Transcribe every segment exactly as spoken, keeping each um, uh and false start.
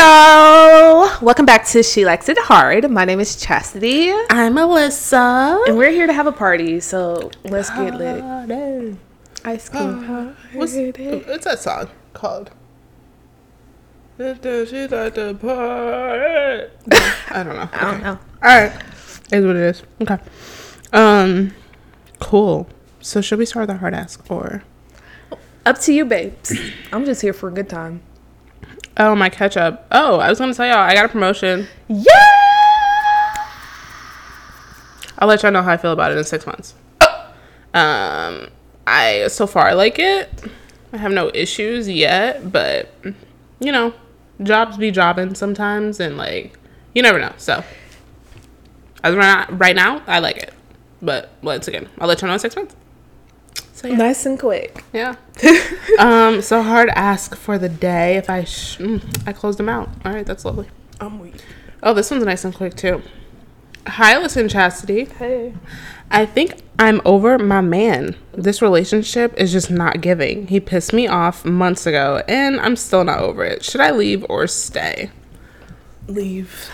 y'all, welcome back to She Likes It Hard. My name is Chastity. I'm Alyssa, and we're here to have a party, so let's get lit. Party. Ice cream. Party. What's, what's that song called? She likes the party. I don't know. Okay. I don't know. All right, it is what it is. Okay. Um, cool. So should we start with a hard ask or? Up to you, babes. I'm just here for a good time. Oh, my ketchup. Oh, I was going to tell y'all, I got a promotion. Yeah! I'll let y'all know how I feel about it in six months. Oh. Um, I, so far, like it. I have no issues yet, but, you know, jobs be jobbing sometimes, and, like, you never know. So, as right now, I like it. But, once again, I'll let y'all know in six months. So, yeah. Nice and quick. Yeah. um. So hard ask for the day. If I, sh- mm, I closed them out. All right, that's lovely. I'm weak. Oh, this one's nice and quick too. Hi, listen, Chastity. Hey. I think I'm over my man. This relationship is just not giving. He pissed me off months ago, and I'm still not over it. Should I leave or stay? Leave.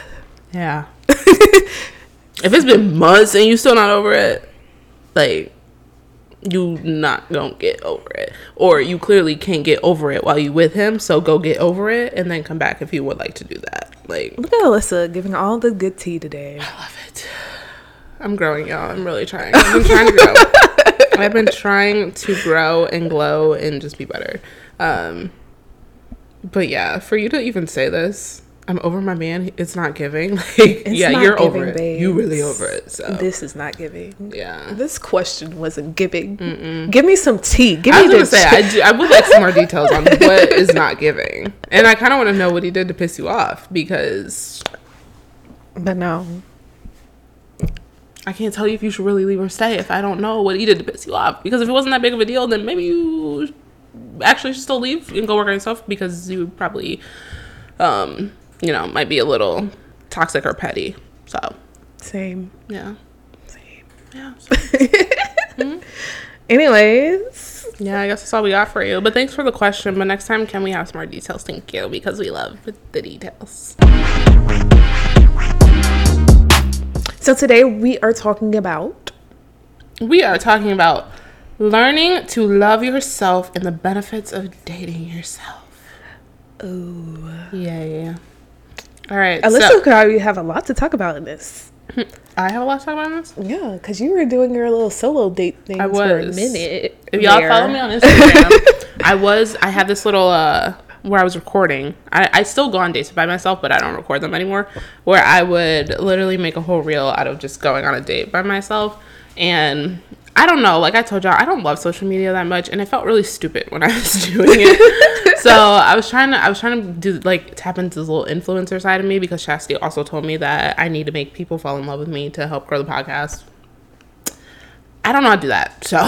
Yeah. If it's been months and you still not over it, like. You not gonna get over it, or you clearly can't get over it while you with him, so go get over it and then come back if you would like to do that. Like, look at Alyssa giving all the good tea today. I love it. I'm growing, y'all. I'm really trying. I'm trying to grow. I've been trying to grow and glow and just be better. Um but yeah, for you to even say this, I'm over my man, it's not giving. Like, it's yeah, not you're giving, over it. Babes. You really over it. So this is not giving. Yeah. This question wasn't giving. Mm-mm. Give me some tea. Give I me was the gonna tea. Say, I, do, I would like some more details on what is not giving. And I kind of want to know what he did to piss you off, because... But no. I can't tell you if you should really leave or stay if I don't know what he did to piss you off. Because if it wasn't that big of a deal, then maybe you actually should still leave and go work on yourself, because you probably... um. you know, might be a little toxic or petty. So same. Yeah. Same. Yeah. So. mm-hmm. Anyways. Yeah, I guess that's all we got for you. But thanks for the question. But next time, can we have some more details? Thank you, because we love the details. So today we are talking about... We are talking about learning to love yourself and the benefits of dating yourself. Oh yeah, yeah. All right, Alyssa, so, could already have a lot to talk about in this. I have a lot to talk about in this. Yeah, because you were doing your little solo date thing for a minute. If y'all there. Follow me on Instagram, I was. I had this little uh, where I was recording. I, I still go on dates by myself, but I don't record them anymore. Where I would literally make a whole reel out of just going on a date by myself. And I don't know, like I told y'all, I don't love social media that much, and it felt really stupid when I was doing it. So I was trying to, I was trying to do like tap into this little influencer side of me, because Chastity also told me that I need to make people fall in love with me to help grow the podcast. I don't know how to do that, so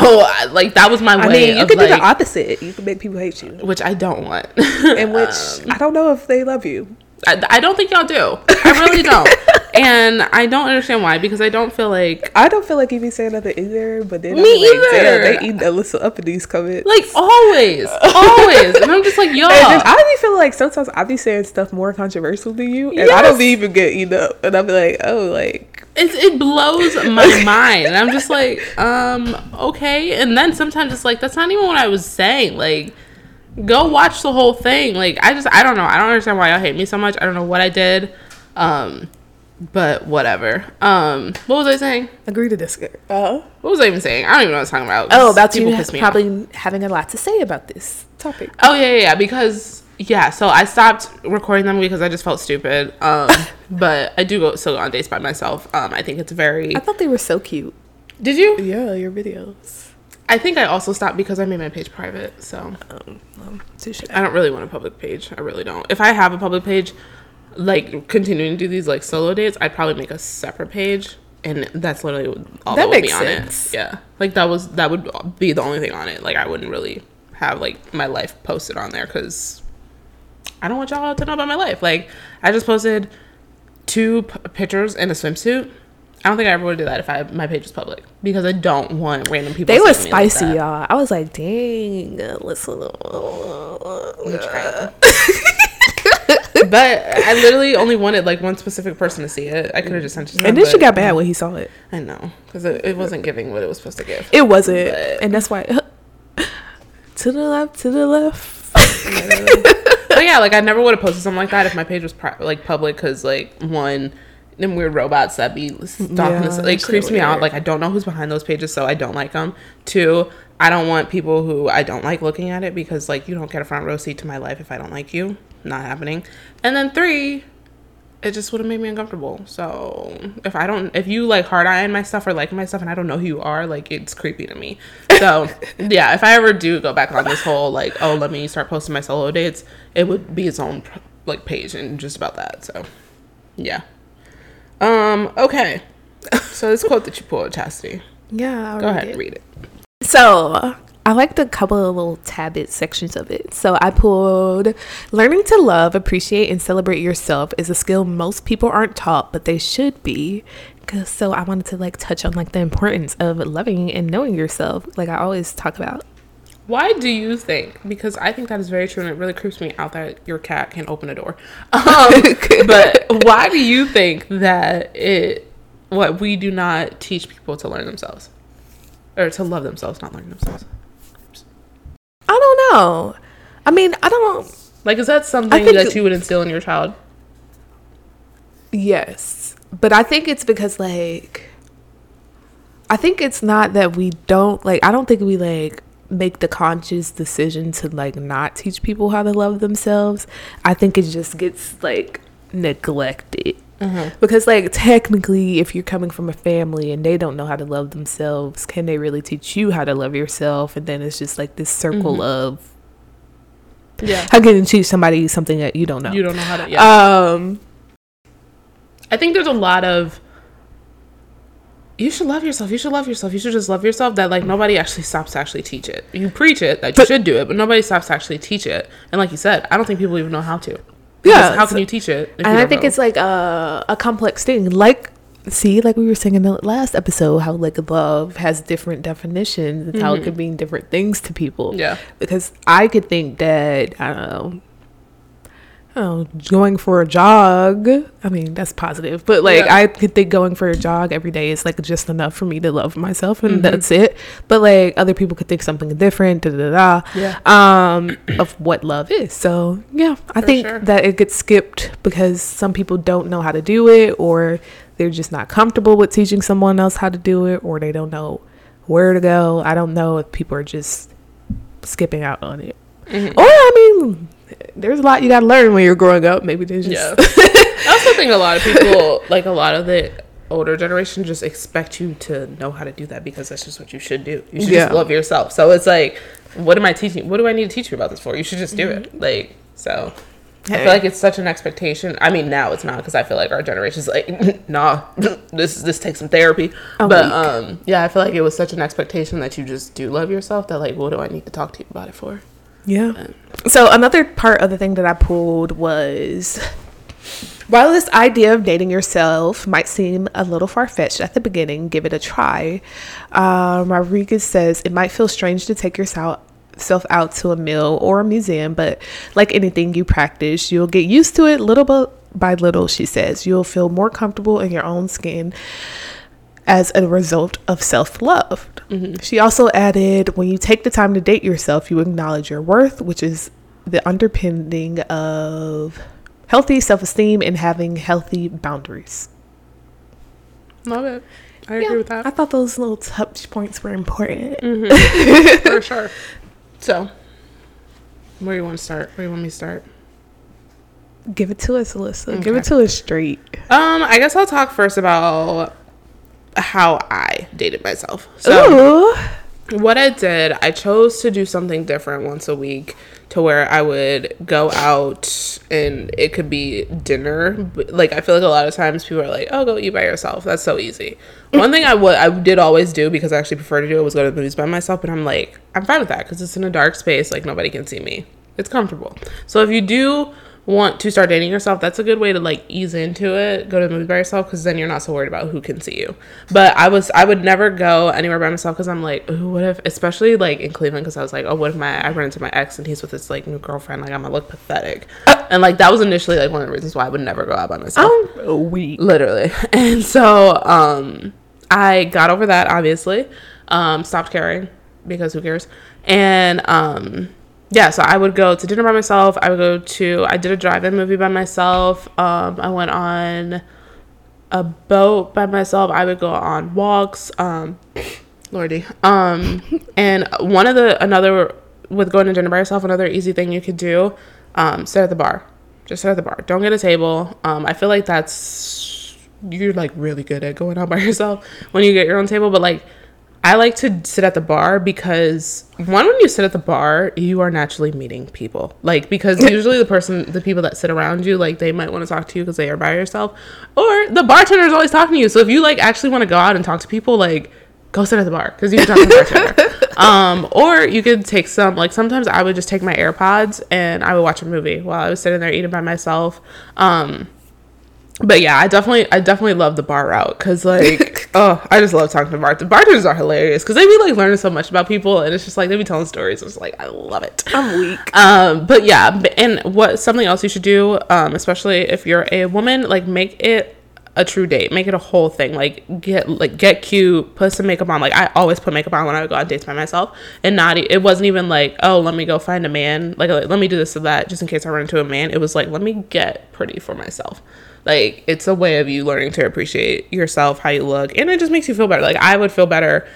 like that was my way. I mean, you of, could like, do the opposite. You could make people hate you, which I don't want, and which um, I don't know if they love you. I, I don't think y'all do. I really don't. And I don't understand why, because I don't feel like... I don't feel like you be saying nothing either, but then... Me like, either! They eating Alyssa up in these comments. Like, always! Always! And I'm just like, yo! And I be feeling like sometimes I be saying stuff more controversial than you, and yes. I don't even get eaten up. And I be like, oh, like... It's, it blows my mind. And I'm just like, um, okay. And then sometimes it's like, that's not even what I was saying. Like... Go watch the whole thing. Like, I just, I don't know. I don't understand why y'all hate me so much. I don't know what I did. Um, but whatever. Um, what was I saying? Agree to disagree. Uh-huh. What was I even saying? I don't even know what I was talking about. Oh, about people you probably off. Having a lot to say about this topic. Oh, yeah, yeah, yeah. Because, yeah, so I stopped recording them because I just felt stupid. Um, but I do go still go on dates by myself. Um, I think it's very... I thought they were so cute. Did you? Yeah, your videos. I think I also stopped because I made my page private, so um, um, I don't really want a public page. I really don't. If I have a public page, like continuing to do these like solo dates, I'd probably make a separate page, and that's literally all that would be on it. Yeah, like that was that would be the only thing on it. Like I wouldn't really have like my life posted on there, because I don't want y'all to know about my life. Like I just posted two p- pictures in a swimsuit. I don't think I ever would do that if I my page was public, because I don't want random people. They were spicy, like y'all. I was like, dang, listen. Uh, But I literally only wanted like one specific person to see it. I could have just sent it to him. And then she got bad when he saw it. I know. Because it, it wasn't giving what it was supposed to give. It wasn't. But. And that's why. To the left, to the left. But yeah, like I never would have posted something like that if my page was pri- like public. Because like one, them weird robots that be stalking yeah, us. Like creeps me out. Like I don't know who's behind those pages. So I don't like them. Two, I don't want people who I don't like looking at it. Because like you don't get a front row seat to my life if I don't like you. Not happening. And then three, it just would have made me uncomfortable. So if I don't, if you like hard eyeing my stuff or liking my stuff and I don't know who you are, like it's creepy to me. So yeah, if I ever do go back on this whole like, oh, let me start posting my solo dates, it would be its own like page and just about that. So yeah. Um. Okay. So this quote that you pulled, Chastity. Yeah. I'll go read ahead it. And read it. So. I liked a couple of little tablet sections of it. So I pulled, learning to love, appreciate, and celebrate yourself is a skill most people aren't taught, but they should be. Cause so I wanted to like touch on like the importance of loving and knowing yourself. Like I always talk about. Why do you think? Because I think that is very true, and it really creeps me out that your cat can open a door. Um, but why do you think that it? What we do not teach people to learn themselves, or to love themselves, not learn themselves. I don't know. I mean, I don't... Like, is that something that you would instill in your child? Yes. But I think it's because, like... I think it's not that we don't... Like, I don't think we, like, make the conscious decision to, like, not teach people how to love themselves. I think it just gets, like, neglected. Mm-hmm. Because, like, technically, if you're coming from a family and they don't know how to love themselves, can they really teach you how to love yourself? And then it's just like this circle mm-hmm. of, yeah, how can you teach somebody something that you don't know? You don't know how to. Yeah. Um, I think there's a lot of, you should love yourself. You should love yourself. You should just love yourself. That like nobody actually stops to actually teach it. You preach it that you but, should do it, but nobody stops to actually teach it. And like you said, I don't think people even know how to. Yeah, how can you teach it? And I think know? It's like a, a complex thing. Like, see, like we were saying in the last episode, how like love has different definitions. It's mm-hmm. how it could mean different things to people. Yeah, because I could think that I don't know, I don't know going for a jog. I mean, that's positive, but like yeah. I could think going for a jog every day is like just enough for me to love myself, and mm-hmm. that's it. But like other people could think something different. Da da da. Yeah. Um, of what love is. So yeah, I for think sure. that it gets skipped because some people don't know how to do it, or they're just not comfortable with teaching someone else how to do it, or they don't know where to go. I don't know if people are just skipping out on it, mm-hmm. or I mean. There's a lot you gotta learn when you're growing up. Maybe there's just yeah. I also think a lot of people, like a lot of the older generation, just expect you to know how to do that because that's just what you should do. You should yeah. just love yourself. So it's like, what am I teaching? What do I need to teach you about this for? You should just do mm-hmm. it. Like so, hey. I feel like it's such an expectation. I mean, now it's not because I feel like our generation's like, nah, this this takes some therapy. I'm but weak. um, yeah, I feel like it was such an expectation that you just do love yourself. That like, what do I need to talk to you about it for? Yeah. So another part of the thing that I pulled was, while this idea of dating yourself might seem a little far-fetched at the beginning, give it a try. Uh, Rodriguez says, it might feel strange to take yourself out to a meal or a museum, but like anything you practice, you'll get used to it little by little, she says. You'll feel more comfortable in your own skin as a result of self-love. Mm-hmm. She also added, when you take the time to date yourself, you acknowledge your worth, which is the underpinning of healthy self-esteem and having healthy boundaries. Love it. I yeah, agree with that. I thought those little touch points were important. Mm-hmm. For sure. So, where do you want to start? Where do you want me to start? Give it to us, Alyssa. Okay. Give it to us straight. Um, I guess I'll talk first about how I dated myself. So Ooh. What I did, I chose to do something different once a week, to where I would go out and it could be dinner. Like, I feel like a lot of times people are like, oh, go eat by yourself. That's so easy. One thing I would, I did always do, because I actually prefer to do it, was go to the movies by myself. And I'm like, I'm fine with that because it's in a dark space. Like, nobody can see me. It's comfortable. So if you do want to start dating yourself, that's a good way to like ease into it. Go to the movies by yourself, because then you're not so worried about who can see you. But I was I would never go anywhere by myself, because I'm like, ooh, what if, especially like in Cleveland, because I was like, oh, what if my I run into my ex and he's with this like new girlfriend, like I'm gonna look pathetic. Uh- And like that was initially like one of the reasons why I would never go out by myself. Oh, we literally. And so um, I got over that, obviously. Um, stopped caring because who cares? And um, yeah, so I would go to dinner by myself. I would go to, I did a drive-in movie by myself. Um, I went on a boat by myself. I would go on walks. Um, Lordy. Um, and one of the, another, with going to dinner by yourself, another easy thing you could do, um, sit at the bar. Just sit at the bar. Don't get a table. Um, I feel like that's, you're like really good at going out by yourself when you get your own table. But like, I like to sit at the bar because one, when you sit at the bar, you are naturally meeting people. Like, because usually the person, the people that sit around you, like they might want to talk to you because they are by yourself, or the bartender is always talking to you. So if you like actually want to go out and talk to people, like go sit at the bar because you can talk to the bartender. Um, or you could take some, like sometimes I would just take my AirPods and I would watch a movie while I was sitting there eating by myself. Um, But yeah, I definitely, I definitely love the bar route because like, oh, I just love talking to bartenders. Bartenders are hilarious because they be like learning so much about people, and it's just like they be telling stories. It's like I love it. I'm weak. Um, but yeah, and what something else you should do, um, especially if you're a woman, like make it a true date, make it a whole thing. Like get like get cute, put some makeup on. Like I always put makeup on when I would go on dates by myself, and not it wasn't even like, oh, let me go find a man. Like, like let me do this or that just in case I run into a man. It was like let me get pretty for myself. Like, it's a way of you learning to appreciate yourself, how you look. And it just makes you feel better. Like, I would feel better,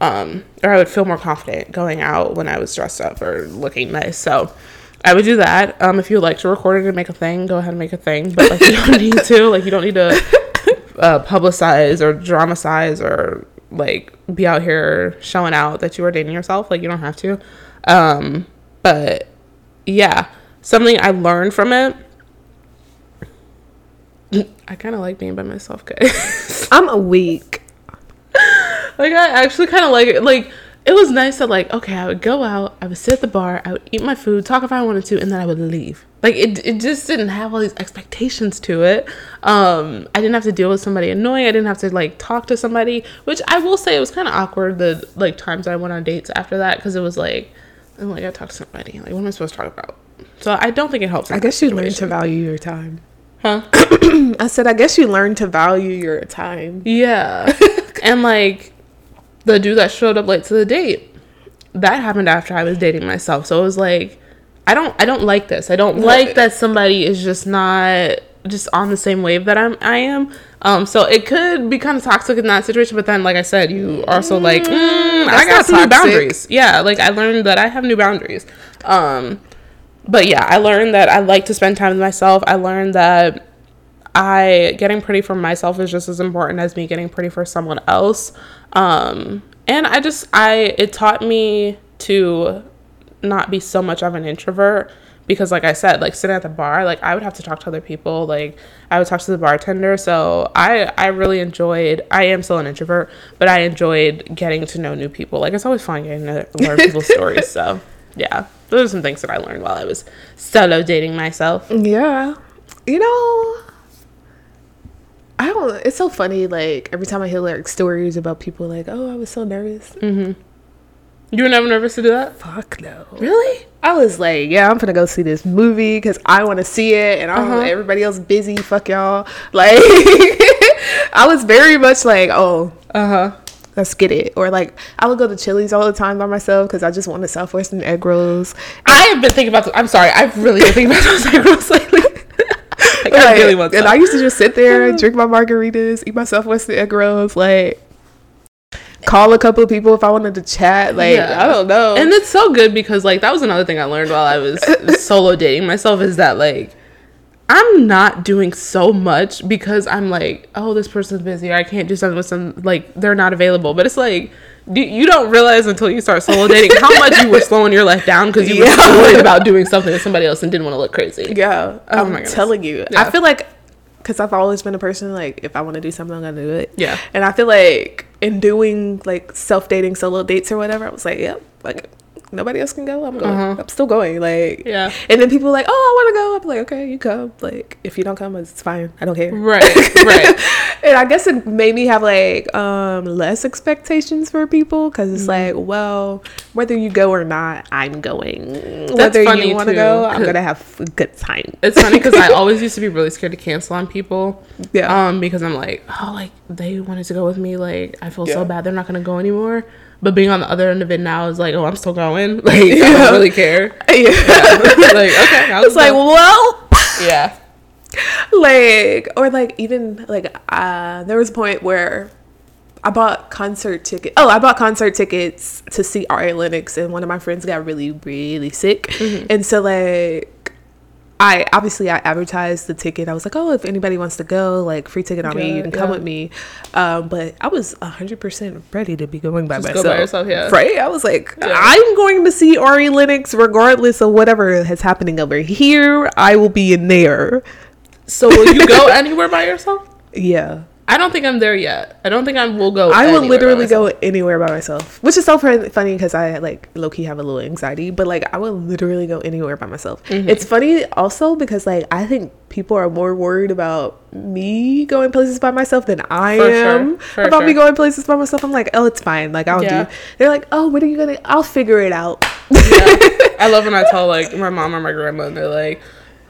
um, or I would feel more confident going out when I was dressed up or looking nice. So, I would do that. Um, if you would like to record it and make a thing, go ahead and make a thing. But, like, you don't need to. Like, you don't need to uh, publicize or dramatize or, like, be out here showing out that you are dating yourself. Like, you don't have to. Um, but, yeah. Something I learned from it. I kind of like being by myself, guys. I'm a weak. Like, I actually kind of like it. Like, it was nice that, like, okay, I would go out, I would sit at the bar, I would eat my food, talk if I wanted to, and then I would leave. Like, it it just didn't have all these expectations to it. Um, I didn't have to deal with somebody annoying. I didn't have to, like, talk to somebody, which I will say it was kind of awkward the, like, times I went on dates after that because it was, like, I'm like, I talked to somebody. Like, what am I supposed to talk about? So I don't think it helps. I guess you learned to value your time. Huh? I said, I guess you learn to value your time. Yeah. And like the dude that showed up late to the date, that happened after I was dating myself. So it was like, I don't, I don't like this. I don't like that somebody is just not just on the same wave that I'm, I am. Um, so it could be kind of toxic in that situation. But then, like I said, you also mm, like, mm, I got some new boundaries. Yeah. Like I learned that I have new boundaries. Um, But yeah, I learned that I like to spend time with myself. I learned that I getting pretty for myself is just as important as me getting pretty for someone else. Um, and I just, I, it taught me to not be so much of an introvert because like I said, like sitting at the bar, like I would have to talk to other people. Like I would talk to the bartender. So I, I really enjoyed, I am still an introvert, but I enjoyed getting to know new people. Like it's always fun getting to learn people's stories. So yeah. Those are some things that I learned while I was solo dating myself. Yeah. You know, I don't, it's so funny. Like every time I hear like stories about people like, oh, I was so nervous. Mm-hmm. You were never nervous to do that? Fuck no. Really? I was like, yeah, I'm gonna go see this movie because I want to see it. And I don't know, everybody else busy. Fuck y'all. Like I was very much like, oh, uh-huh. Let's get it. Or like I would go to Chili's all the time by myself because I just wanted Southwest and egg rolls. I have been thinking about th- I'm sorry, I've really been thinking about those egg rolls lately. Like, like, I really want and I used to just sit there, drink my margaritas, eat my Southwest and egg rolls, like call a couple of people if I wanted to chat. Like yeah. I don't know. And it's so good because like that was another thing I learned while I was solo dating myself is that like I'm not doing so much because I'm like, oh, this person's busy or I can't do something with some, like, they're not available. But it's like, do, you don't realize until you start solo dating how much you were slowing your life down because you yeah. were so worried about doing something with somebody else and didn't want to look crazy. Yeah. Oh I'm my telling you. Yeah. I feel like, because I've always been a person, like, if I want to do something, I'm going to do it. Yeah. And I feel like in doing, like, self-dating solo dates or whatever, I was like, yep, like, nobody else can go. I'm going. Uh-huh. I'm still going. Like, yeah. And then people are like, oh, I want to go. I'm like, okay, you come. Like, if you don't come, it's fine. I don't care. Right. Right. And I guess it made me have like um less expectations for people, because it's mm-hmm. like, well, whether you go or not, I'm going. That's whether funny you want to go, I'm gonna have a good time. It's funny because I always used to be really scared to cancel on people. Yeah. Um, because I'm like, oh, like they wanted to go with me. Like I feel yeah. so bad they're not gonna go anymore. But being on the other end of it now is like, oh, I'm still going. Like yeah. I don't really care. Yeah. yeah. Like okay, I was like, well, yeah. Like, or like even like uh there was a point where I bought concert tickets oh I bought concert tickets to see Ari Lennox, and one of my friends got really really sick, mm-hmm. and so like I obviously I advertised the ticket. I was like, oh, if anybody wants to go, like free ticket on yeah, me, you can yeah. come with me. Um but I was one hundred percent ready to be going by Just myself go by yourself, yeah. right? I was like yeah. I'm going to see Ari Lennox regardless of whatever is happening over here. I will be in there. So will you go anywhere by yourself? Yeah. I don't think I'm there yet. I don't think I will go I will literally go anywhere by myself. Which is so funny because I like low-key have a little anxiety. But like I will literally go anywhere by myself. Mm-hmm. It's funny also because like I think people are more worried about me going places by myself than I For am sure. For about sure. me going places by myself. I'm like, oh, it's fine. Like I'll yeah. do. They're like, oh, what are you going to? I'll figure it out. Yeah. I love when I tell like my mom or my grandma and they're like,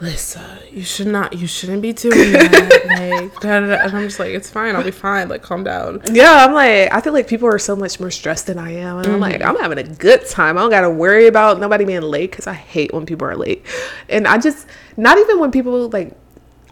Alyssa, you should not, you shouldn't be doing that. Like, da, da, da. And I'm just like, it's fine. I'll be fine. Like, calm down. Yeah, I'm like, I feel like people are so much more stressed than I am. And mm-hmm. I'm like, I'm having a good time. I don't got to worry about nobody being late, because I hate when people are late. And I just, not even when people, like,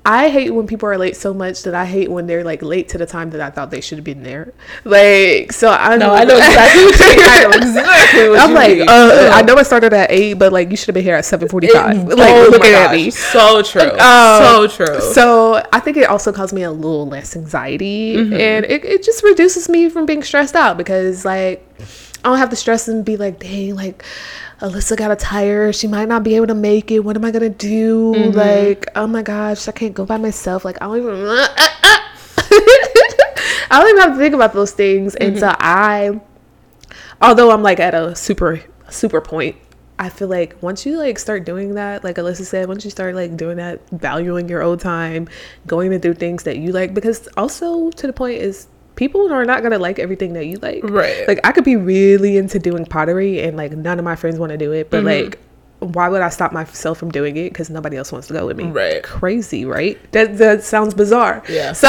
I hate when people are late so much that I hate when they're, like, late to the time that I thought they should have been there. Like, so I know. No, I know exactly what you mean. I know exactly what I'm you like, mean. Uh, yeah. I know it started at eight, but, like, you should have been here at seven forty-five. It, like, oh looking at me. So true. Um, so true. So I think it also caused me a little less anxiety. Mm-hmm. And it, it just reduces me from being stressed out, because, like, I don't have to stress and be like, dang, like, Alyssa got a tire. She might not be able to make it. What am I going to do? Mm-hmm. Like, oh my gosh, I can't go by myself. Like, I don't even, uh, uh, uh. I don't even have to think about those things. Mm-hmm. And so I, although I'm like at a super, super point, I feel like once you like start doing that, like Alyssa said, once you start like doing that, valuing your own time, going to do things that you like, because also to the point is, people are not going to like everything that you like. Right. Like, I could be really into doing pottery and, like, none of my friends want to do it. But, mm-hmm. like, why would I stop myself from doing it? Because nobody else wants to go with me. Right. Crazy, right? That that sounds bizarre. Yeah. So,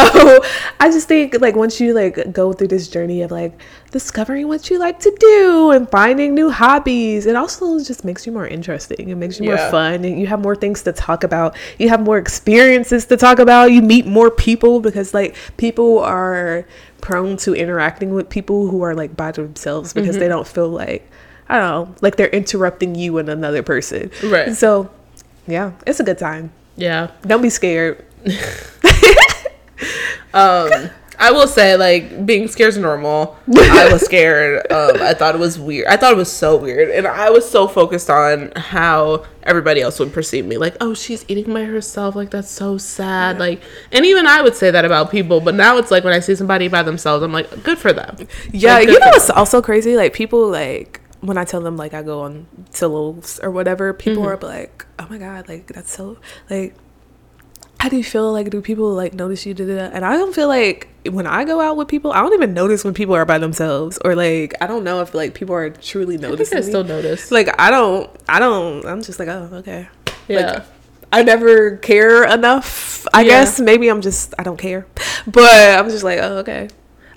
I just think, like, once you, like, go through this journey of, like, discovering what you like to do and finding new hobbies, it also just makes you more interesting. It makes you yeah. more fun. And you have more things to talk about. You have more experiences to talk about. You meet more people because, like, people are prone to interacting with people who are like by themselves because mm-hmm. they don't feel like, I don't know, like they're interrupting you and another person. Right. And so, yeah, it's a good time. Yeah. Don't be scared. um, I will say, like, being scared is normal. I was scared. Um, I thought it was weird. I thought it was so weird. And I was so focused on how everybody else would perceive me. Like, oh, she's eating by herself. Like, that's so sad. Yeah. Like, and even I would say that about people. But now it's like when I see somebody by themselves, I'm like, good for them. Yeah, like, you know what's also crazy? Like, people, like, when I tell them, like, I go on Chili's or whatever, people mm-hmm. are like, oh, my God, like, that's so, like, how do you feel? Like, do people like notice you? Da-da-da? And I don't feel like when I go out with people, I don't even notice when people are by themselves, or like I don't know if like people are truly noticing. I think I still me. notice. Like I don't, I don't. I'm just like, oh, okay. Yeah. Like, I never care enough. I yeah. guess maybe I'm just I don't care, but I'm just like, oh, okay.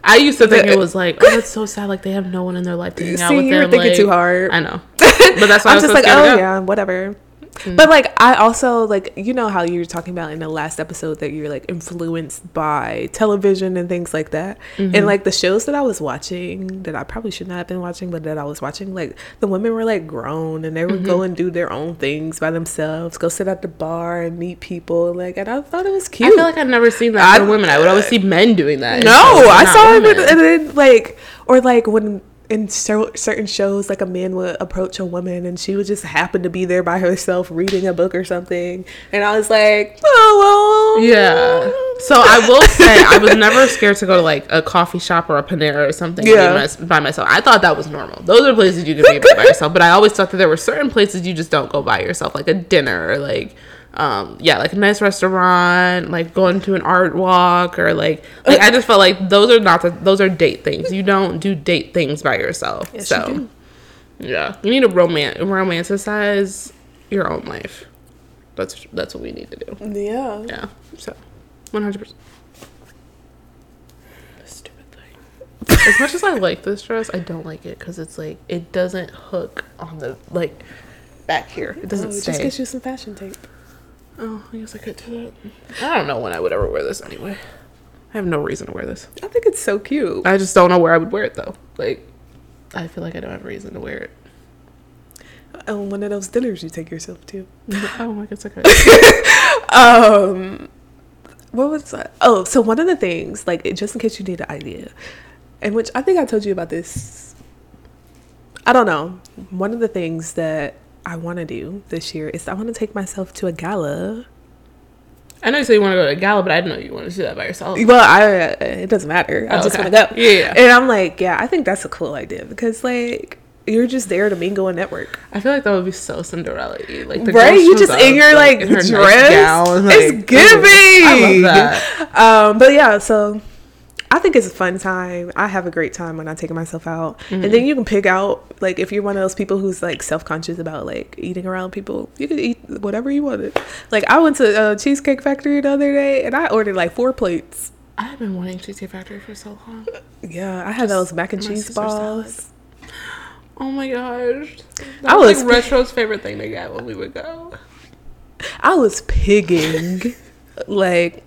I used to think it was like, oh, that's so sad. Like they have no one in their life to hang See, out with. You're them. Thinking like, too hard. I know, but that's why I'm I was just so like, oh yeah, whatever. Mm-hmm. But like I also like, you know how you were talking about in the last episode that you're like influenced by television and things like that, mm-hmm. and like the shows that I was watching that I probably should not have been watching, but that I was watching, like the women were like grown and they would mm-hmm. go and do their own things by themselves, go sit at the bar and meet people, like, and I thought it was cute. I feel like I've never seen that for I, women. I would always see men doing that. No, I saw women. it and then like or like when in so, certain shows, like a man would approach a woman and she would just happen to be there by herself reading a book or something, and I was like, oh, well, yeah. So I will say I was never scared to go to like a coffee shop or a Panera or something yeah. by myself. I thought that was normal. Those are places you can be by yourself, but I always thought that there were certain places you just don't go by yourself, like a dinner or like um, yeah, like a nice restaurant, like going to an art walk, or like, like I just felt like those are not the, those are date things. You don't do date things by yourself. Yes, so you do. Yeah, you need to romance romanticize your own life. That's that's what we need to do. Yeah. Yeah. So, one hundred percent. Stupid thing. As much as I like this dress, I don't like it because it's like, it doesn't hook on the, like, back here. It doesn't oh, stay. Just get you some fashion tape. Oh, I guess I could do that. I don't know when I would ever wear this anyway. I have no reason to wear this. I think it's so cute. I just don't know where I would wear it, though. Like, I feel like I don't have a reason to wear it. On one of those dinners you take yourself to. Oh my goodness, okay. um, what was that? Oh, so one of the things, like, just in case you need an idea, and which I think I told you about this. I don't know. One of the things that I want to do this year is I want to take myself to a gala. I know you said you want to go to a gala, but I didn't know you wanted to do that by yourself. Well, I uh, it doesn't matter. I oh, just okay. want to go. Yeah. And I'm like, yeah, I think that's a cool idea because, like, you're just there to mingle and network. I feel like that would be so Cinderella-y. Like, the right? You just up, in your, like, like in dress. Nice gown, like, it's giving. I love that. Um, but, yeah, so I think it's a fun time. I have a great time when I take myself out. Mm-hmm. And then you can pick out, like, if you're one of those people who's, like, self-conscious about, like, eating around people, you could eat whatever you wanted. Like, I went to uh, Cheesecake Factory the other day, and I ordered, like, four plates. I've been wanting Cheesecake Factory for so long. Yeah, I had just those mac and cheese balls. Salad. Oh my gosh. That I was, was like Retro's favorite thing they got when we would go. I was pigging. Like,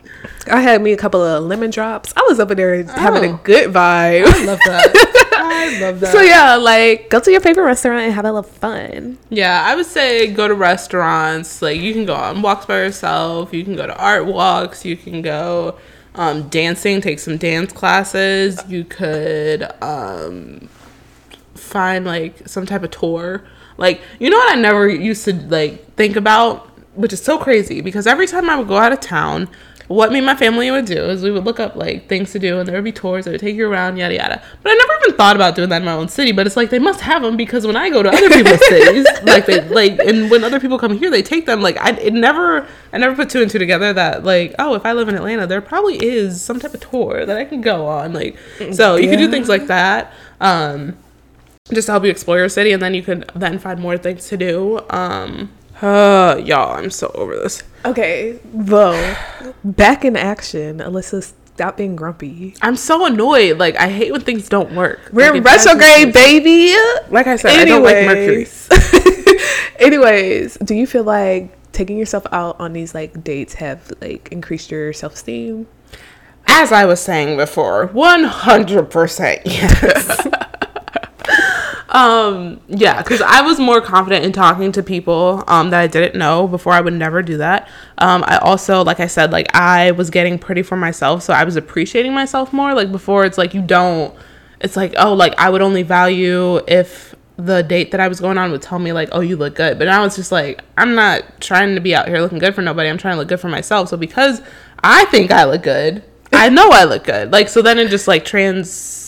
I had me a couple of lemon drops. I was up in there oh. having a good vibe. I love that. I love that. So, yeah, like, go to your favorite restaurant and have a little fun. Yeah, I would say go to restaurants. Like, you can go on walks by yourself. You can go to art walks. You can go um, dancing, take some dance classes. You could... Um, find like some type of tour, like, you know what I never used to like think about, which is so crazy because every time I would go out of town, what me and my family would do is we would look up like things to do, and there would be tours that would take you around, yada yada, but I never even thought about doing that in my own city. But it's like they must have them because when I go to other people's cities, like they like, and when other people come here they take them, like I it never I never put two and two together that like, oh, if I live in Atlanta there probably is some type of tour that I can go on, like, so you yeah. can do things like that, um just to help you explore your city, and then you can then find more things to do. Um, uh, y'all, I'm so over this. Okay, though, back in action, Alyssa, stop being grumpy. I'm so annoyed. Like, I hate when things don't work. We're like, in retrograde, baby. Like I said, Anyways. I don't like Mercury. Anyways, do you feel like taking yourself out on these, like, dates have, like, increased your self-esteem? As I was saying before, one hundred percent yes. Um, yeah, because I was more confident in talking to people, um, that I didn't know before. I would never do that. Um, I also, like I said, like I was getting pretty for myself. So I was appreciating myself more. Like before it's like, you don't, it's like, oh, like I would only value if the date that I was going on would tell me like, oh, you look good. But now it's just like, I'm not trying to be out here looking good for nobody. I'm trying to look good for myself. So because I think I look good, I know I look good. Like, so then it just like trans...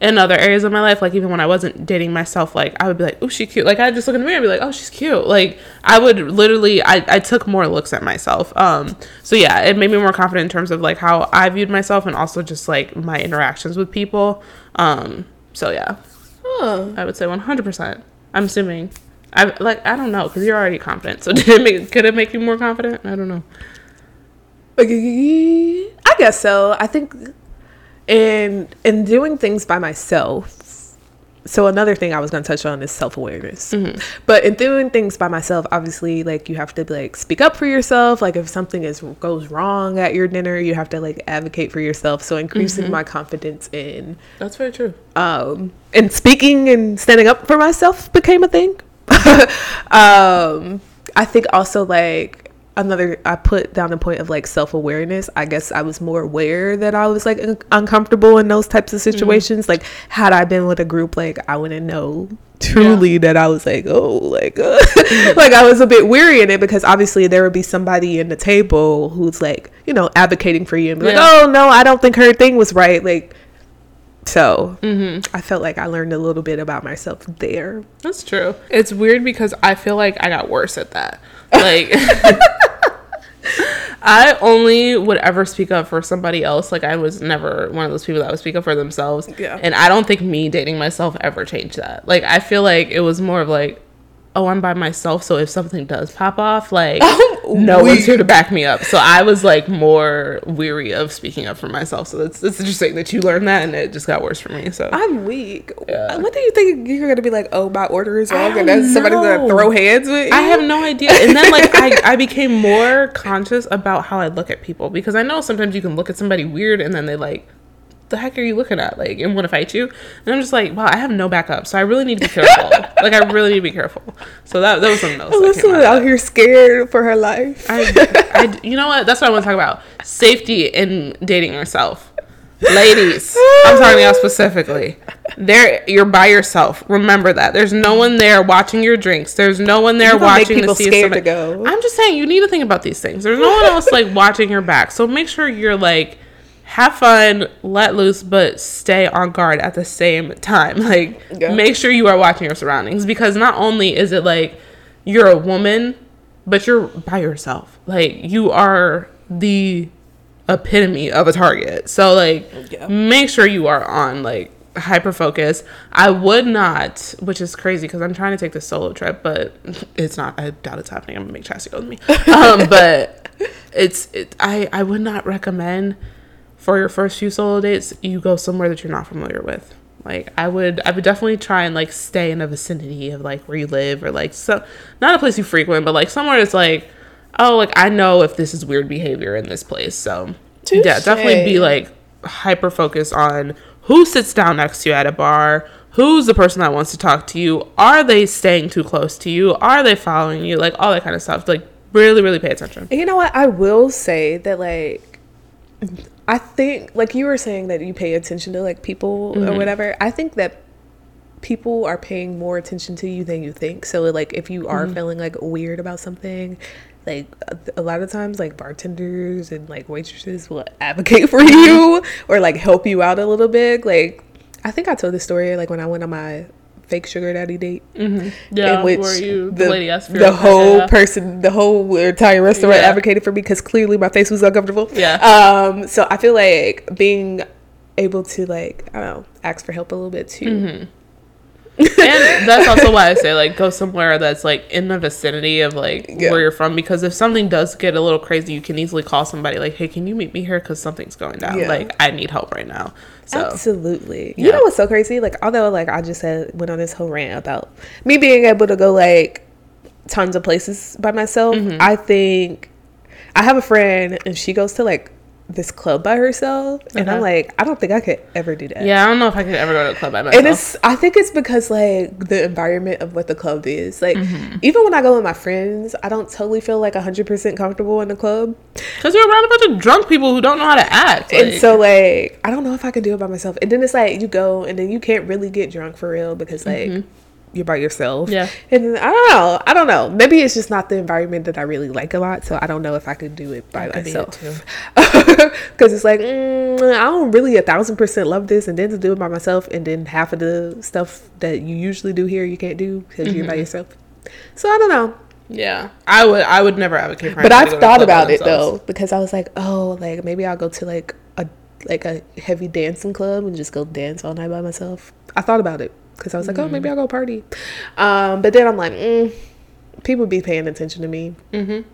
in other areas of my life, like even when I wasn't dating myself, like I would be like, oh, she's cute, like I just look in the mirror and be like, oh, she's cute, like I would literally I, I took more looks at myself, um so yeah, it made me more confident in terms of like how I viewed myself and also just like my interactions with people, um so yeah huh. I would say one hundred percent. I'm assuming I like I don't know because you're already confident, so did it make could it make you more confident? I don't know. I guess so. I think And and doing things by myself. So another thing I was going to touch on is self-awareness. Mm-hmm. But in doing things by myself, obviously, like you have to like speak up for yourself. Like if something is goes wrong at your dinner, you have to like advocate for yourself. So increasing mm-hmm. my confidence in that's very true. Um, and speaking and standing up for myself became a thing. um, I think also like. Another, I put down the point of like self-awareness. I guess I was more aware that I was like un- uncomfortable in those types of situations. Mm-hmm. Like had I been with a group, like I wouldn't know truly yeah. that I was like, oh, like, uh. mm-hmm. like I was a bit weary in it because obviously there would be somebody in the table who's like, you know, advocating for you and be yeah. like, oh no, I don't think her thing was right. Like, So mm-hmm. I felt like I learned a little bit about myself there. That's true. It's weird because I feel like I got worse at that. Like, I only would ever speak up for somebody else. Like, I was never one of those people that would speak up for themselves. Yeah. And I don't think me dating myself ever changed that. Like, I feel like it was more of like, oh, I'm by myself, so if something does pop off, like, oh, no weird. one's here to back me up. So I was, like, more weary of speaking up for myself. So it's it's interesting that you learned that, and it just got worse for me. So I'm weak. Yeah. What do you think? You're going to be like, oh, my order is wrong, and that's know. somebody's going to throw hands with you? I have no idea. And then, like, I, I became more conscious about how I look at people. Because I know sometimes you can look at somebody weird, and then they, like, the heck are you looking at? Like, and want to fight you? And I'm just like, wow, I have no backup, so I really need to be careful. Like, I really need to be careful. So that, that was something else. Alyssa out, out here scared for her life. I, I, you know what? That's what I want to talk about. Safety in dating yourself. Ladies, I'm talking to y'all specifically. There, you're by yourself. Remember that. There's no one there watching your drinks. There's no one there watching to see if somebody. To go. I'm just saying, you need to think about these things. There's no one else, like, watching your back. So make sure you're, like, have fun, let loose, but stay on guard at the same time. Like, yeah. Make sure you are watching your surroundings, because not only is it like you're a woman, but you're by yourself. Like, you are the epitome of a target. So, like, yeah. Make sure you are on, like, hyper focus. I would not, which is crazy because I'm trying to take this solo trip, but it's not. I doubt it's happening. I'm gonna make Chastity go with me. Um, but it's it, I I would not recommend. For your first few solo dates, you go somewhere that you're not familiar with. Like, I would, I would definitely try and, like, stay in a vicinity of, like, where you live, or, like, so not a place you frequent, but, like, somewhere it's like, oh, like, I know if this is weird behavior in this place. So Touché. Yeah, definitely be, like, hyper focused on who sits down next to you at a bar, who's the person that wants to talk to you, are they staying too close to you, are they following you, like, all that kind of stuff. Like, really, really pay attention. You know what? I will say that, like, I think, like you were saying, that you pay attention to, like, people mm-hmm. or whatever. I think that people are paying more attention to you than you think. So, like, if you are mm-hmm. feeling, like, weird about something, like, a lot of times, like, bartenders and, like, waitresses will advocate for you or, like, help you out a little bit. Like, I think I told this story, like, when I went on my fake sugar daddy date mm-hmm. yeah, in which where you, the, the, lady asked for the whole yeah. person the whole entire restaurant yeah. advocated for me because clearly my face was uncomfortable. Yeah um so I feel like being able to, like, I don't know, ask for help a little bit too. Mm-hmm. And that's also why I say, like, go somewhere that's, like, in the vicinity of, like, yeah. where you're from, because if something does get a little crazy, you can easily call somebody, like, hey, can you meet me here, because something's going down. Yeah. Like, I need help right now. So, absolutely. Yeah. You know what's so crazy? Like, although, like, I just said, went on this whole rant about me being able to go, like, tons of places by myself. Mm-hmm. I think I have a friend, and she goes to, like, this club by herself, and okay. I'm like, I don't think I could ever do that. Yeah, I don't know if I could ever go to a club by myself. And it's, I think it's because, like, the environment of what the club is. Like, mm-hmm. even when I go with my friends, I don't totally feel like one hundred percent comfortable in the club. Because you're around a bunch of drunk people who don't know how to act. Like. And so, like, I don't know if I could do it by myself. And then it's like, you go, and then you can't really get drunk for real because, like, mm-hmm. you're by yourself. Yeah. And I don't know. I don't know. Maybe it's just not the environment that I really like a lot. So I don't know if I could do it by I myself. Because it's like, mm, I don't really a thousand percent love this. And then to do it by myself. And then half of the stuff that you usually do here, you can't do because mm-hmm. you're by yourself. So I don't know. Yeah. I would, I would never advocate for it. But I've thought about it though, because I was like, oh, like, maybe I'll go to, like, a, like, a heavy dancing club and just go dance all night by myself. I thought about it. Because I was like, oh, maybe I'll go party. Um, but then I'm like, mm, people be paying attention to me. Mm-hmm.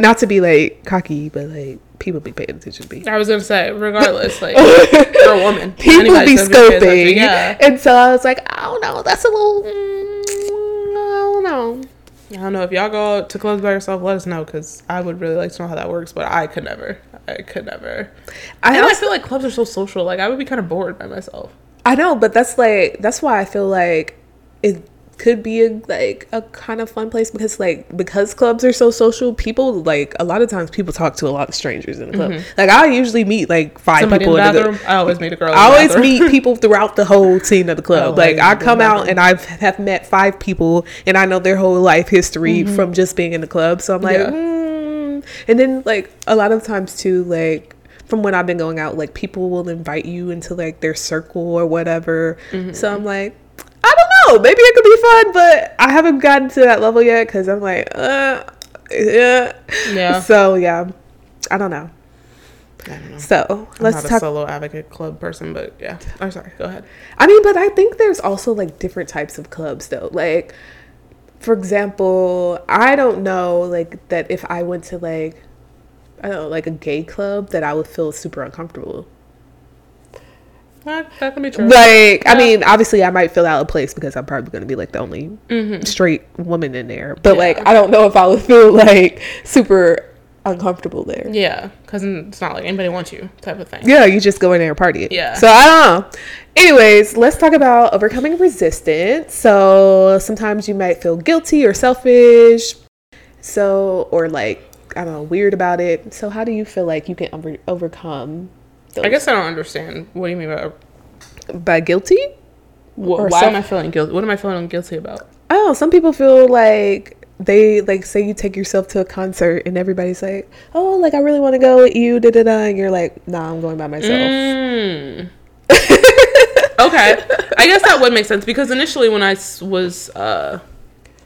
Not to be, like, cocky, but, like, people be paying attention to me. I was going to say, regardless, like, you're a woman. People be scoping. Yeah. And so I was like, I don't know. That's a little, mm, I don't know. I don't know. If y'all go to clubs by yourself, let us know, because I would really like to know how that works, but I could never. I could never. I, and also, I feel like clubs are so social. Like, I would be kind of bored by myself. I know, but that's, like, that's why I feel like it could be a, like, a kind of fun place, because, like, because clubs are so social, people, like, a lot of times people talk to a lot of strangers in the club. Mm-hmm. Like, I usually meet, like, five Somebody people in the, in the bathroom. Club. I always meet a girl. I always bathroom. meet people throughout the whole scene of the club. Oh, like, I, I come out and I have met five people, and I know their whole life history mm-hmm. from just being in the club. So I'm like, yeah. mm. And then, like, a lot of times too, like, from when I've been going out, like people will invite you into like their circle or whatever. Mm-hmm. So I'm like, I don't know, maybe it could be fun, but I haven't gotten to that level yet because I'm like, uh, yeah. yeah. So yeah, I don't know. I don't know. So I'm let's not talk. A solo advocate club person, but yeah. I'm oh, sorry. Go ahead. I mean, but I think there's also like different types of clubs, though. Like, for example, I don't know, like that if I went to like, I don't know, like a gay club, that I would feel super uncomfortable. That, that can be true. Like, yeah. I mean, obviously, I might feel out of place because I'm probably going to be like the only mm-hmm. straight woman in there. But yeah. like, I don't know if I would feel like super uncomfortable there. Yeah, because it's not like anybody wants you type of thing. Yeah, you just go in there and party. Yeah. So I don't know. Anyways, let's talk about overcoming resistance. So sometimes you might feel guilty or selfish, so or like I don't know, weird about it. So how do you feel like you can over- overcome those? I guess I don't understand. What do you mean by by guilty? Wh- why am I feeling guilty? What am I feeling guilty about? Oh, some people feel like. They like say you take yourself to a concert and everybody's like, oh, like I really want to go with you, da da da, and you're like, nah, I'm going by myself. Mm. Okay, I guess that would make sense because initially when I was, uh,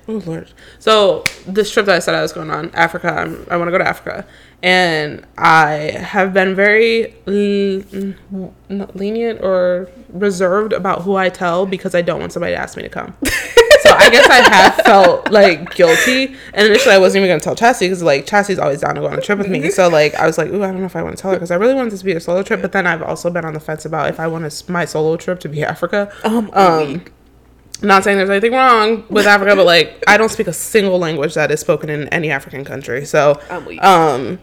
oh Lord, so this trip that I said I was going on, Africa, I'm, I want to go to Africa, and I have been very le- not lenient or reserved about who I tell because I don't want somebody to ask me to come. So I guess I have felt, like, guilty. And initially I wasn't even going to tell Chastity because, like, Chastity's always down to go on a trip with me. So, like, I was like, ooh, I don't know if I want to tell her because I really wanted this to be a solo trip. But then I've also been on the fence about if I want to, my solo trip to be Africa. Um, um not saying there's anything wrong with Africa, but, like, I don't speak a single language that is spoken in any African country. So, um,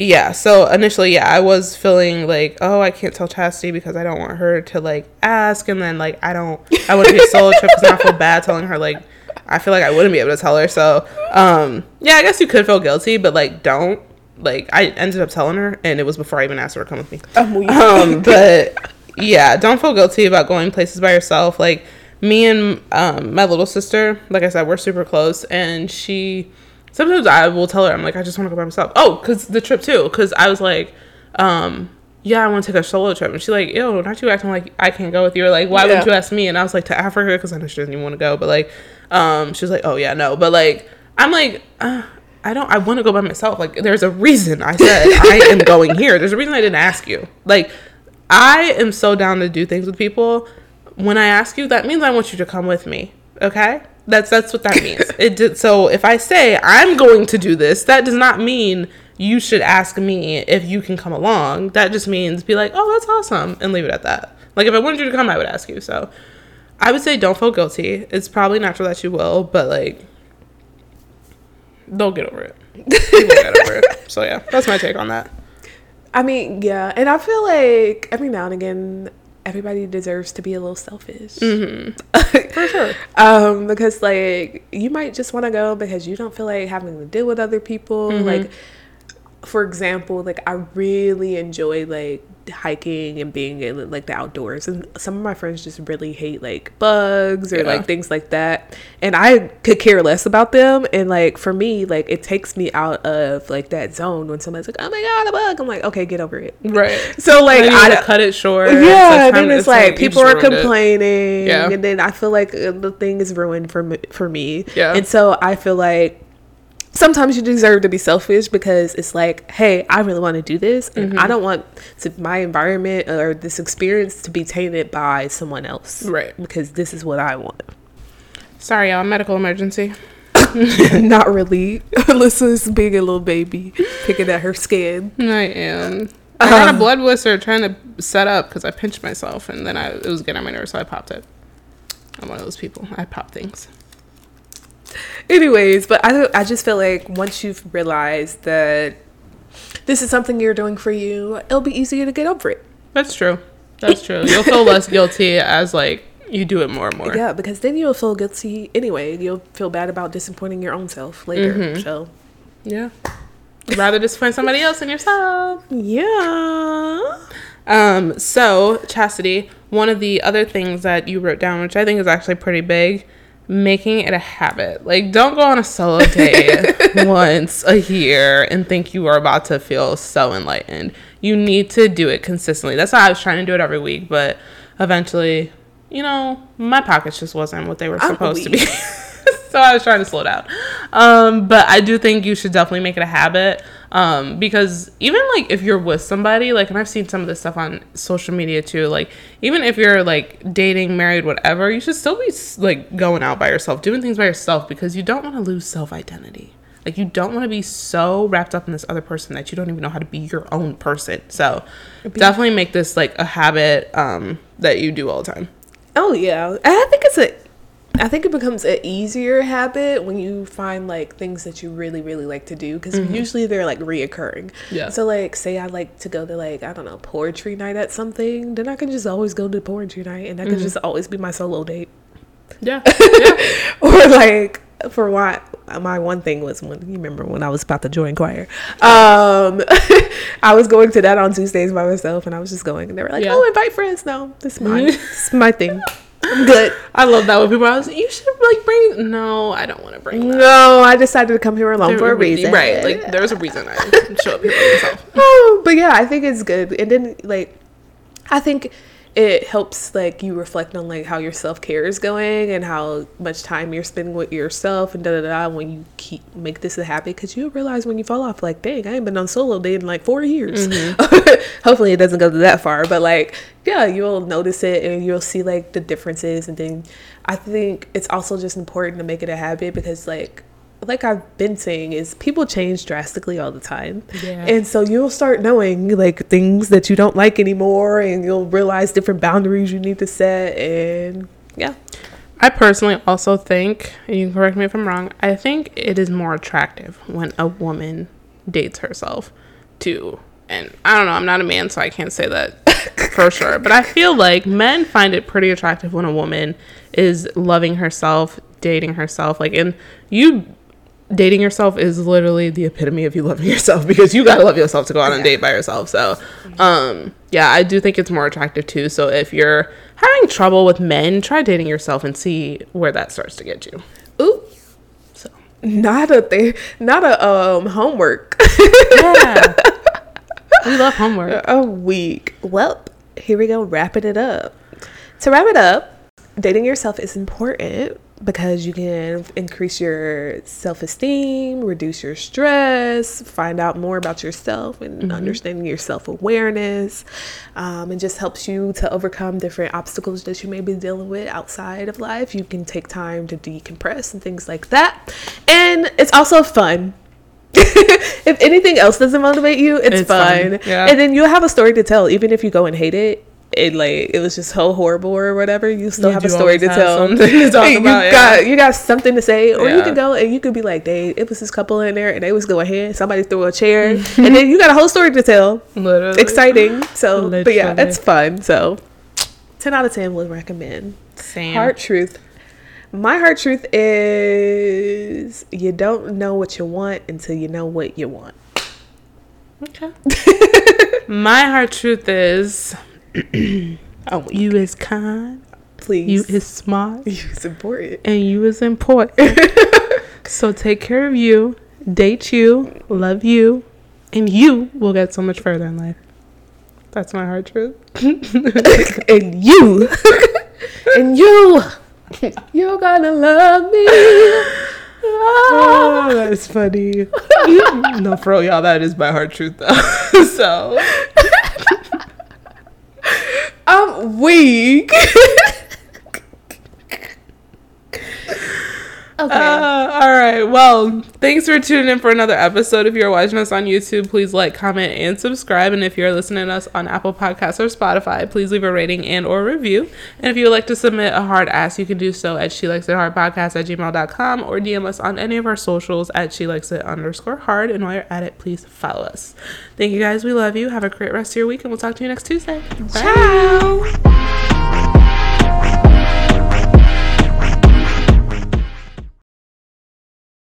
yeah. So, initially, yeah, I was feeling like, oh, I can't tell Chastity because I don't want her to, like, ask. And then, like, I don't, I want to be a solo trip because I feel bad telling her, like, I feel like I wouldn't be able to tell her. So, um, yeah, I guess you could feel guilty, but, like, don't. Like, I ended up telling her, and it was before I even asked her to come with me. Um, but, yeah, don't feel guilty about going places by yourself. Like, me and um, my little sister, like I said, we're super close, and she... Sometimes I will tell her, I'm like, I just want to go by myself. Oh, because the trip too. Because I was like, um, yeah, I want to take a solo trip. And she's like, yo, aren't you acting like I can't go with you? Or like, why yeah. wouldn't you ask me? And I was like, to Africa, because I know she doesn't even want to go. But like, um, she was like, oh, yeah, no. But like, I'm like, uh, I don't, I want to go by myself. Like, there's a reason I said I am going here. There's a reason I didn't ask you. Like, I am so down to do things with people. When I ask you, that means I want you to come with me. Okay? That's that's what that means. It did, so if I say I'm going to do this, that does not mean you should ask me if you can come along. That just means be like, oh, that's awesome, and leave it at that. Like, if I wanted you to come, I would ask you. So I would say don't feel guilty. It's probably natural that you will, but, like, they'll get over it. People get over it. So, yeah, that's my take on that. I mean, yeah, and I feel like every now and again, everybody deserves to be a little selfish. Mm-hmm. For sure. Um, because, like, you might just want to go because you don't feel like having to deal with other people. Mm-hmm. Like, for example, like, I really enjoy, like, hiking and being in, like, the outdoors. And some of my friends just really hate, like, bugs or, yeah. like, things like that. And I could care less about them. And, like, for me, like, it takes me out of, like, that zone when somebody's like, oh, my God, a bug. I'm like, okay, get over it. Right. So, like, I to cut it short. Yeah. It's like and then it's, like, like people are complaining. Yeah. And then I feel like the thing is ruined for me, for me. Yeah. And so I feel like sometimes you deserve to be selfish because it's like, hey, I really want to do this. And mm-hmm. I don't want to, my environment or this experience to be tainted by someone else. Right. Because this is what I want. Sorry, y'all. Medical emergency. Not really. Alyssa's being a little baby, picking at her skin. I am. I um, had a blood blister trying to set up because I pinched myself. And then I, it was getting on my nerves, so I popped it. I'm one of those people. I pop things. Anyways, but I I just feel like once you've realized that this is something you're doing for you, it'll be easier to get over it. That's true. That's true. You'll feel less guilty as, like, you do it more and more. Yeah, because then you'll feel guilty anyway. You'll feel bad about disappointing your own self later. Mm-hmm. So, yeah. You'd rather disappoint somebody else than yourself. Yeah. Um. So, Chastity, one of the other things that you wrote down, which I think is actually pretty big, making it a habit. Like, don't go on a solo date once a year and think you are about to feel so enlightened. You need to do it consistently. That's why I was trying to do it every week, but eventually, you know, my pockets just wasn't what they were supposed to be. So I was trying to slow down. Um, but I do think you should definitely make it a habit. Um, because even, like, if you're with somebody, like, and I've seen some of this stuff on social media too, like, even if you're, like, dating, married, whatever, you should still be, like, going out by yourself, doing things by yourself, because you don't want to lose self-identity. Like, you don't want to be so wrapped up in this other person that you don't even know how to be your own person. So definitely make this, like, a habit um, that you do all the time. Oh, yeah. And I think it's a... I think it becomes an easier habit when you find, like, things that you really, really like to do, because mm-hmm. usually they're, like, reoccurring. Yeah. So, like, say I like to go to, like, I don't know, poetry night at something, then I can just always go to poetry night, and that mm-hmm. can just always be my solo date. Yeah. yeah. Or, like, for why my one thing was when, you remember when I was about to join choir, um, I was going to that on Tuesdays by myself, and I was just going, and they were like, yeah. oh, invite friends. No, this is mine. This is my thing. I'm good. I love that when people are like, you should, like, bring... No, I don't want to bring that. No, I decided to come here alone there, for a reason. Right. Like, there's a reason I show up here by myself. Oh, but yeah, I think it's good. And then, like, I think it helps, like, you reflect on, like, how your self-care is going and how much time you're spending with yourself and da-da-da when you keep make this a habit, because you realize when you fall off, like, dang, I ain't been on solo date in, like, four years. Mm-hmm. Hopefully it doesn't go that far, but, like, yeah, you'll notice it and you'll see, like, the differences. And then I think it's also just important to make it a habit, because, like, like I've been saying, is people change drastically all the time. Yeah. And so you'll start knowing, like, things that you don't like anymore, and you'll realize different boundaries you need to set. And yeah. I personally also think, and you can correct me if I'm wrong, I think it is more attractive when a woman dates herself too. And I don't know, I'm not a man, so I can't say that for sure. But I feel like men find it pretty attractive when a woman is loving herself, dating herself. Like, and you... dating yourself is literally the epitome of you loving yourself, because you gotta love yourself to go out on a date by yourself. So, um, yeah, I do think it's more attractive too. So if you're having trouble with men, try dating yourself and see where that starts to get you. Ooh, so not a thing, not a um homework. Yeah, we love homework. A week. Well, here we go, wrapping it up. To wrap it up, dating yourself is important, because you can increase your self-esteem, reduce your stress, find out more about yourself and mm-hmm. understanding your self-awareness. Um, it just helps you to overcome different obstacles that you may be dealing with outside of life. You can take time to decompress and things like that. And it's also fun. If anything else doesn't motivate you, it's, it's fun. fun. Yeah. And then you'll have a story to tell, even if you go and hate it. It like it was just so horrible or whatever. You still you have a story to tell. To talk you about, got yeah. you got something to say, or yeah. you can go and you could be like, "Dang, it was this couple in there, and they was going ahead. Somebody threw a chair, and then you got a whole story to tell. Literally exciting. So, Literally. But yeah, it's fun. So, ten out of ten would recommend. Same. Hard truth. My hard truth is you don't know what you want until you know what you want. Okay. My hard truth is. Oh, you is kind, please. You is smart. You is important, and you is important. So take care of you, date you, love you, and you will get so much further in life. That's my hard truth. And you, and you, you're gonna love me. Oh, that is funny. No, for real, y'all, that is my hard truth, though. So. I'm weak. Okay. Uh, all right. Well, thanks for tuning in for another episode. If you're watching us on YouTube, please like, comment, and subscribe. And if you're listening to us on Apple Podcasts or Spotify, please leave a rating and or review. And if you would like to submit a hard ask, you can do so at she likes it hard podcast at gmail dot com or D M us on any of our socials at she likes it underscore hard. And while you're at it, please follow us. Thank you guys. We love you. Have a great rest of your week, and we'll talk to you next Tuesday. Bye. Ciao.